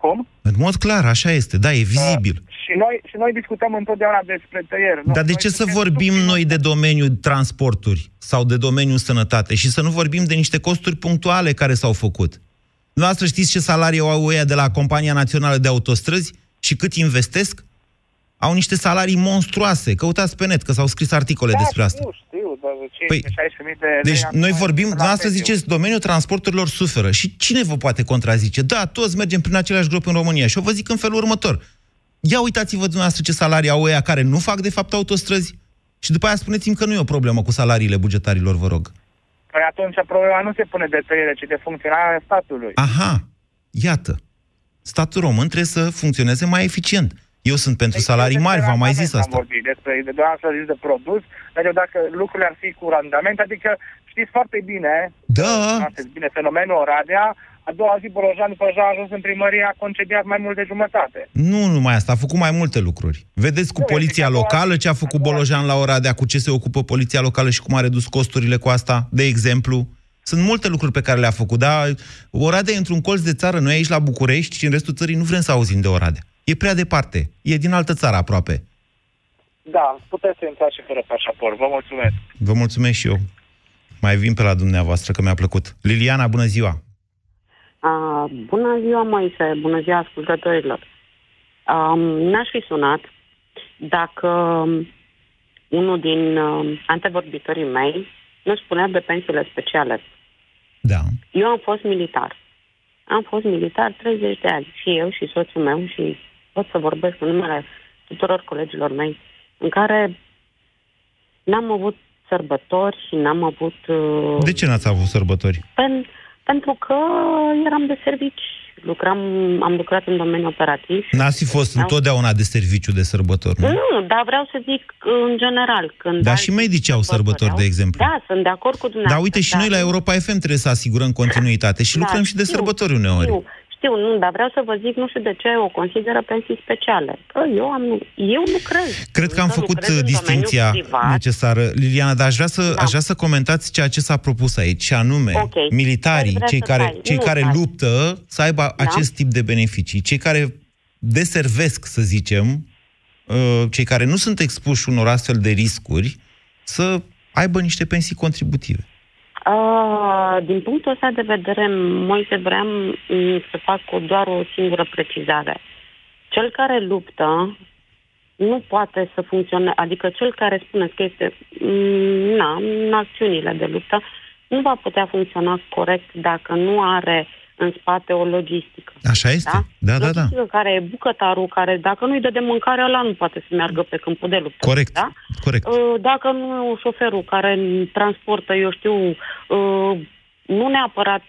cum? În mod clar, așa este, da, e vizibil. Uh, și, noi, și noi discutăm întotdeauna despre tăieri. Dar de ce să vorbim noi de domeniul transporturi sau de domeniul sănătate și să nu vorbim de niște costuri punctuale care s-au făcut? Dumneavoastră știți ce salarii au ăia de la Compania Națională de Autostrăzi și cât investesc? Au niște salarii monstruoase. Căutați pe net, că s-au scris articole da, despre asta. Nu știu, dar păi, cinci, șase mii de lei. Deci noi vorbim, dumneavoastră ziceți, domeniul transporturilor suferă. Și cine vă poate contrazice? Da, toți mergem prin același grup în România. Și eu vă zic în felul următor. Ia uitați-vă dumneavoastră ce salarii au ăia care nu fac de fapt autostrăzi. Și după aia spuneți-mi că nu e o problemă cu salariile bugetarilor, vă rog. Păi atunci problema nu se pune de tăiere, ci de funcționarea statului. Aha, iată. Statul român trebuie să funcționeze mai eficient. Eu sunt pentru deci, salarii mari, v-am mai zis asta. Vorbit despre, doar am să zis de produs, dar eu dacă lucrurile ar fi cu randament, adică știți foarte bine, da. Știți bine fenomenul Oradea, a doua zi Bolojan, după ce a ajuns în primărie, a concediat mai mult de jumătate. Nu numai asta, a făcut mai multe lucruri. Vedeți cu nu, poliția locală ce a făcut Bolojan la Oradea, cu ce se ocupă poliția locală și cum a redus costurile cu asta, de exemplu. Sunt multe lucruri pe care le-a făcut, dar Oradea e într-un colț de țară, noi aici la București și în restul țării nu vrem să auzim de Oradea. E prea departe. E din altă țară aproape. Da, puteți să intrați și fără pașaport. Vă mulțumesc. Vă mulțumesc și eu. Mai vin pe la dumneavoastră, că mi-a plăcut. Liliana, bună ziua! A, bună ziua, Moise. Bună ziua, ascultătorilor. A, n-aș fi sunat dacă unul din antevorbitorii mei nu spunea de pensiile speciale. Da. Eu am fost militar. Am fost militar treizeci de ani. Și eu și soțul meu și... pot să vorbesc în numele tuturor colegilor mei, în care n-am avut sărbători și n-am avut... Uh... De ce n-ați avut sărbători? Pen- pentru că eram de servici. Lucram, am lucrat în domeniul operativ. N-ați fi fost întotdeauna de serviciu de sărbători, nu? Nu, dar vreau să zic în general. Când dar și medicii au sărbători, de exemplu. Da, sunt de acord cu dumneavoastră. Dar uite, și da. Noi la Europa F M trebuie să asigurăm continuitate și da, lucrăm și de știu, sărbători uneori. Știu. Știu, nu, dar vreau să vă zic, nu știu de ce o consideră pensii speciale. Că eu, am, eu nu cred. Cred că am făcut distinția necesară, Liliana, dar aș vrea, să, da. aș vrea să comentați ceea ce s-a propus aici, și anume, okay. militarii, cei care, cei care luptă să aibă da? acest tip de beneficii, cei care deservesc, să zicem, cei care nu sunt expuși unor astfel de riscuri, să aibă niște pensii contributive. Uh, din punctul ăsta de vedere, Moise, vreau să fac doar o singură precizare. Cel care luptă nu poate să funcționeze, adică cel care spune că este na, în acțiunile de luptă, nu va putea funcționa corect dacă nu are în spate o logistică. Așa este, da, da, da. Logistică da. Care e bucătarul, care dacă nu-i dă de mâncare, ăla nu poate să meargă pe câmpul de luptă. Corect, da? Corect. Dacă nu e șoferul care transportă, eu știu, nu neapărat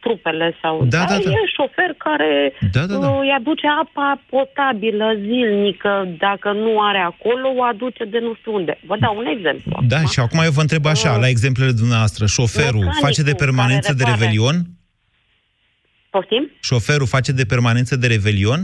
trupele sau... Da, da, da, da. E șofer care da, da, da. îi aduce apa potabilă zilnică, dacă nu are acolo, o aduce de nu știu unde. Vă dau un exemplu. Da, acum. Și acum eu vă întreb așa, uh, la exemplele dumneavoastră, șoferul face de permanență de revelion? Poftim? Șoferul face de permanență de revelion?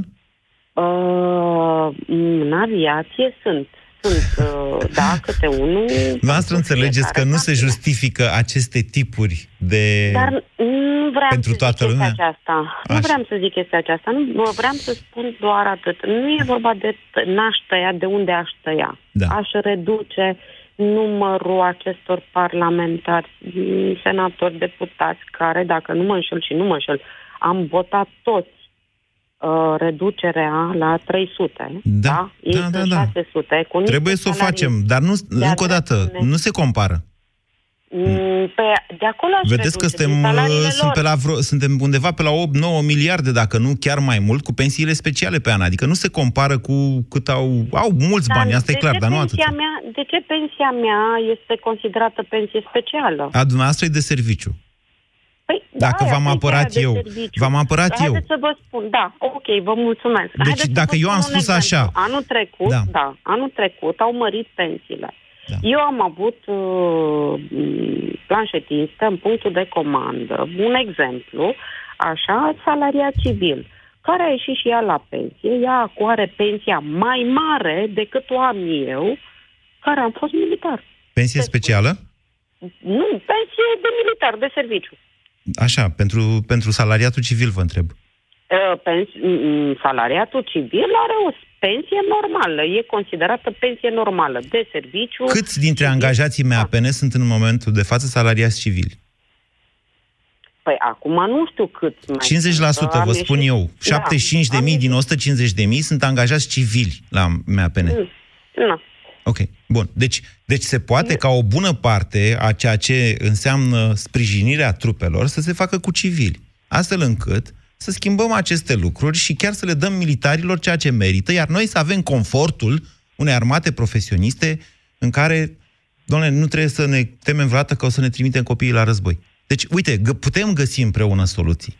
Uh, în aviație sunt. Sunt, uh, da, câte unul... Noastră înțelegeți că nu se justifică aceste tipuri de... Dar nu vreau pentru să toată zic lumea. Aceasta. Așa. Nu vreau să zic este aceasta. Nu, vreau să spun doar atât. Nu e vorba de t- n-aș tăia, de unde aș tăia. Da. Aș reduce numărul acestor parlamentari, senatori, deputați, care, dacă nu mă înșel și nu mă înșel, am votat toți uh, reducerea la trei sute. Da, da, da, da, da. șase sute, cu trebuie să o facem, dar nu, încă o dată, ne... nu se compară. Pe, de acolo aș vedeți reduce, că suntem, sunt pe la vreo, suntem undeva pe la opt-nouă miliarde, dacă nu chiar mai mult, cu pensiile speciale pe an. Adică nu se compară cu cât au... Au mulți dar bani, asta e clar, dar nu atât. Mea, de ce pensia mea este considerată pensie specială? A dumneavoastră e de serviciu. Păi, dacă da, v-am apărat eu, v-am apărat Haideți eu. Haideți să vă spun, da, ok, vă mulțumesc. Deci Haideți dacă eu am spus exemplu. Așa... Anul trecut, da. da, anul trecut au mărit pensiile. Da. Eu am avut uh, planșetistă în punctul de comandă, un exemplu, așa, salariat civil, care a ieșit și ea la pensie, ea are pensia mai mare decât o am eu, care am fost militar. Pensie specială? Nu, pensie de militar, de serviciu. Așa, pentru, pentru salariatul civil vă întreb. Uh, pens- salariatul civil are o pensie normală, e considerată pensie normală de serviciu. Câți dintre civil? Angajații mei A P N sunt în momentul de față salariați civili? Păi acum nu știu cât mai... cincizeci la sută vă spun ieșit. Eu. șaptezeci și cinci de mii din o sută cincizeci de mii sunt angajați civili la M A P N. Nu. Ok, bun. Deci, deci se poate ca o bună parte a ceea ce înseamnă sprijinirea trupelor să se facă cu civili, astfel încât să schimbăm aceste lucruri și chiar să le dăm militarilor ceea ce merită, iar noi să avem confortul unei armate profesioniste în care, doamne, nu trebuie să ne temem vreodată că o să ne trimitem copiii la război. Deci, uite, putem găsi împreună soluții.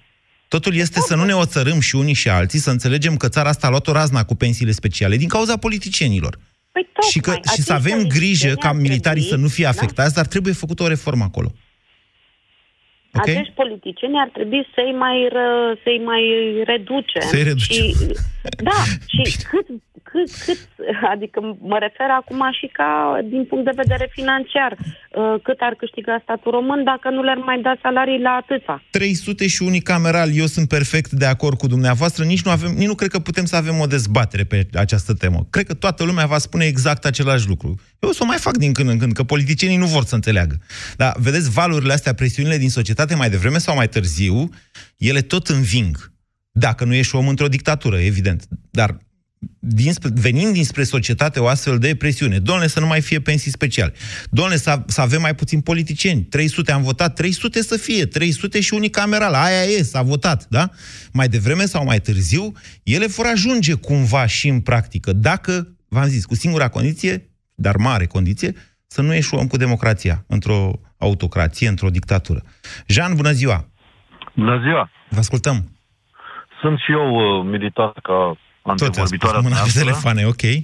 Totul este să nu ne oțărâm și unii și alții, să înțelegem că țara asta a luat o razna cu pensiile speciale din cauza politicienilor. Păi, și, că, și să avem grijă ca militarii trebui, să nu fie afectați, da? Dar trebuie făcută o reformă acolo. Okay? Acești politicieni ar trebui să-i mai, ră, să-i mai reducem. Să-i reducem. Și, da, și cât, cât, cât, adică mă refer acum și ca din punct de vedere financiar, cât ar câștiga statul român dacă nu le-ar mai da salarii la atâta. trei sute și unicameral, eu sunt perfect de acord cu dumneavoastră, nici nu avem, nici nu cred că putem să avem o dezbatere pe această temă. Cred că toată lumea va spune exact același lucru. Eu o să o mai fac din când în când, că politicienii nu vor să înțeleagă. Dar vedeți, valurile astea, presiunile din societate, mai devreme sau mai târziu, ele tot înving. Dacă nu ești om într-o dictatură, evident. Dar dinspre, venind dinspre societate o astfel de presiune, dom'le, să nu mai fie pensii speciale, dom'le, să, să avem mai puțin politicieni, trei sute, am votat, trei sute să fie, trei sute și unicameral, aia e, s-a votat, da? Mai devreme sau mai târziu, ele vor ajunge cumva și în practică, dacă, v-am zis, cu singura condiție, dar mare condiție, să nu eșuăm cu democrația într-o autocrație, într-o dictatură. Jean, bună ziua! Bună ziua! Vă ascultăm! Sunt și eu uh, militar ca antevorbitoarea noastră. Telefoane, ok. Uh,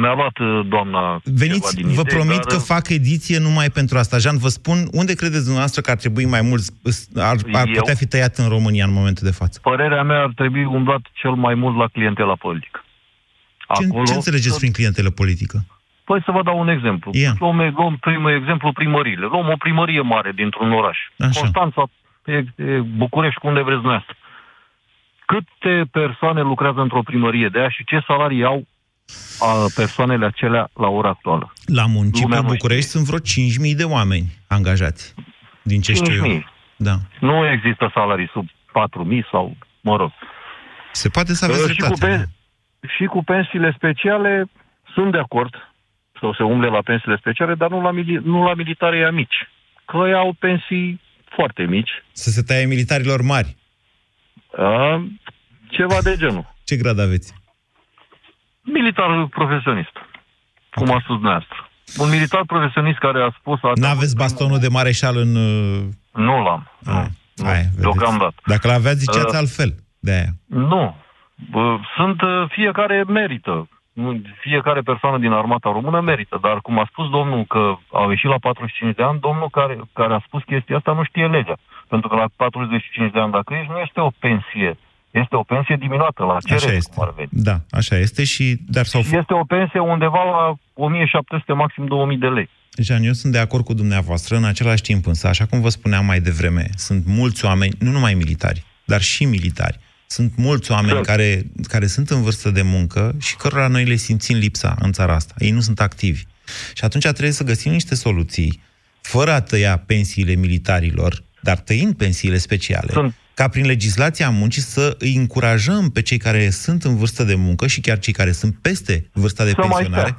mi-a luat uh, doamna... Veniți, vă idei, promit dar... că fac ediție numai pentru asta. Jean, vă spun, unde credeți dumneavoastră că ar trebui mai mult, ar, ar putea fi tăiat în România în momentul de față? Părerea mea, ar trebui umblat cel mai mult la clientela politică. Acolo... Ce, ce înțelegeți că... prin clientela politică? Păi să vă dau un exemplu. Yeah. Luăm, luăm primul exemplu primăriile. Luăm o primărie mare dintr-un oraș. Așa. Constanța, e, e, București, unde vreți dumneavoastră. Câte persoane lucrează într-o primărie de aia și ce salarii au a persoanele acelea la ora actuală? La municipiul București sunt vreo cinci mii de oameni angajați. Din ce știu eu. Da. Nu există salarii sub patru mii sau, mă rog. Se poate să aveți dreptate. Și cu pensiile speciale sunt de acord. Sau se umble la pensiile speciale, dar nu la, mili- nu la militarii amici. Că au pensii foarte mici. Să se taie militarilor mari? A, ceva de genul. Ce grad aveți? Militar profesionist. Okay. Cum a spus dumneavoastră. Un militar profesionist care a spus... N-aveți bastonul de mareșal în... Nu l-am. A, nu. Aia, deocamdată. Dacă l-aveați, ziceați uh, altfel de aia. Nu. Sunt fiecare merită. Fiecare persoană din armata română merită, dar cum a spus domnul că au ieșit la patruzeci și cinci de ani, domnul care, care a spus chestia asta nu știe legea. Pentru că la patruzeci și cinci de ani, dacă ești, nu este o pensie. Este o pensie diminuată la cerere, cum ar veni. Da, așa este și... Dar s-au... Este o pensie undeva la o mie șapte sute, maxim două mii de lei. Jean, eu sunt de acord cu dumneavoastră, în același timp însă, așa cum vă spuneam mai devreme, sunt mulți oameni, nu numai militari, dar și militari. Sunt mulți oameni care, care sunt în vârstă de muncă și cărora noi le simțim lipsa în țara asta. Ei nu sunt activi. Și atunci trebuie să găsim niște soluții, fără a tăia pensiile militarilor, dar tăind pensiile speciale, sunt. Ca prin legislația muncii să îi încurajăm pe cei care sunt în vârstă de muncă și chiar cei care sunt peste vârsta de să pensionare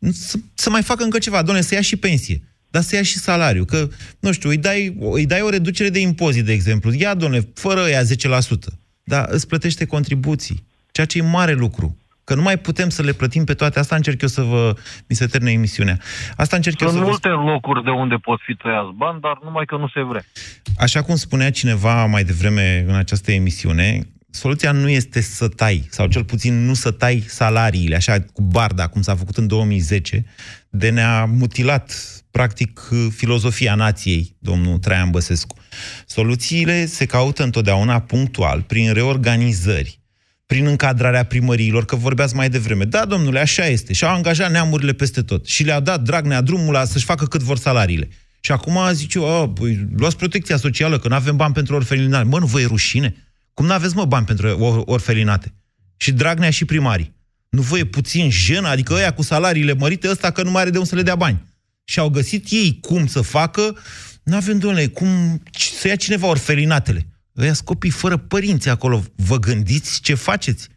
mai să, să mai facă încă ceva. Doamne, să ia și pensie. Dar să ia și salariu, că, nu știu, îi dai, îi dai o reducere de impozit, de exemplu. Ia, doamne, fără ea zece la sută. Dar îți plătește contribuții, ceea ce e mare lucru. Că nu mai putem să le plătim pe toate. Asta încerc eu să vă... Mi se termină emisiunea. Asta încerc eu să vă... Sunt multe locuri de unde pot fi tăiați bani, dar numai că nu se vrea. Așa cum spunea cineva mai devreme în această emisiune, soluția nu este să tai, sau cel puțin nu să tai salariile, așa cu barda, cum s-a făcut în două mii zece, de ne-a mutilat practic filozofia nației, domnul Traian Băsescu. Soluțiile se caută întotdeauna punctual, prin reorganizări, prin încadrarea primăriilor, că vorbeați mai devreme. Da, domnule, așa este. Și-au angajat neamurile peste tot. Și le-a dat Dragnea drumul la să-și facă cât vor salariile. Și acum zice, oh, luați protecția socială, că nu avem bani pentru orfelinate. Mă, nu vă e rușine? Cum nu aveți, mă, bani pentru orfelinate? Și Dragnea și primarii. Nu vă e puțin jenă? Adică ăia cu salariile mărite, ăsta că nu mai are de unde să le dea bani. Și au găsit ei cum să facă, n-avem, doamne, cum să ia cineva orfelinatele. Ăia sunt copii fără părinți acolo. Vă gândiți ce faceți?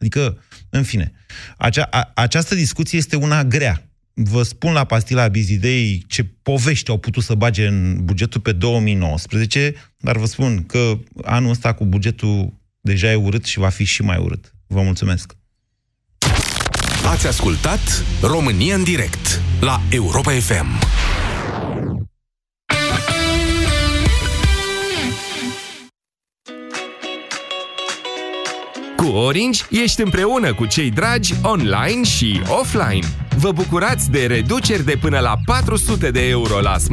Adică, în fine, acea, a, această discuție este una grea. vă spun la pastila Bizidei ce povești au putut să bage în bugetul pe două mii nouăsprezece, dar vă spun că anul ăsta cu bugetul deja e urât și va fi și mai urât. Vă mulțumesc! Ați ascultat România în direct la Europa F M. Cu Orange ești împreună cu cei dragi online și offline. Vă bucurați de reduceri de până la patru sute de euro la smart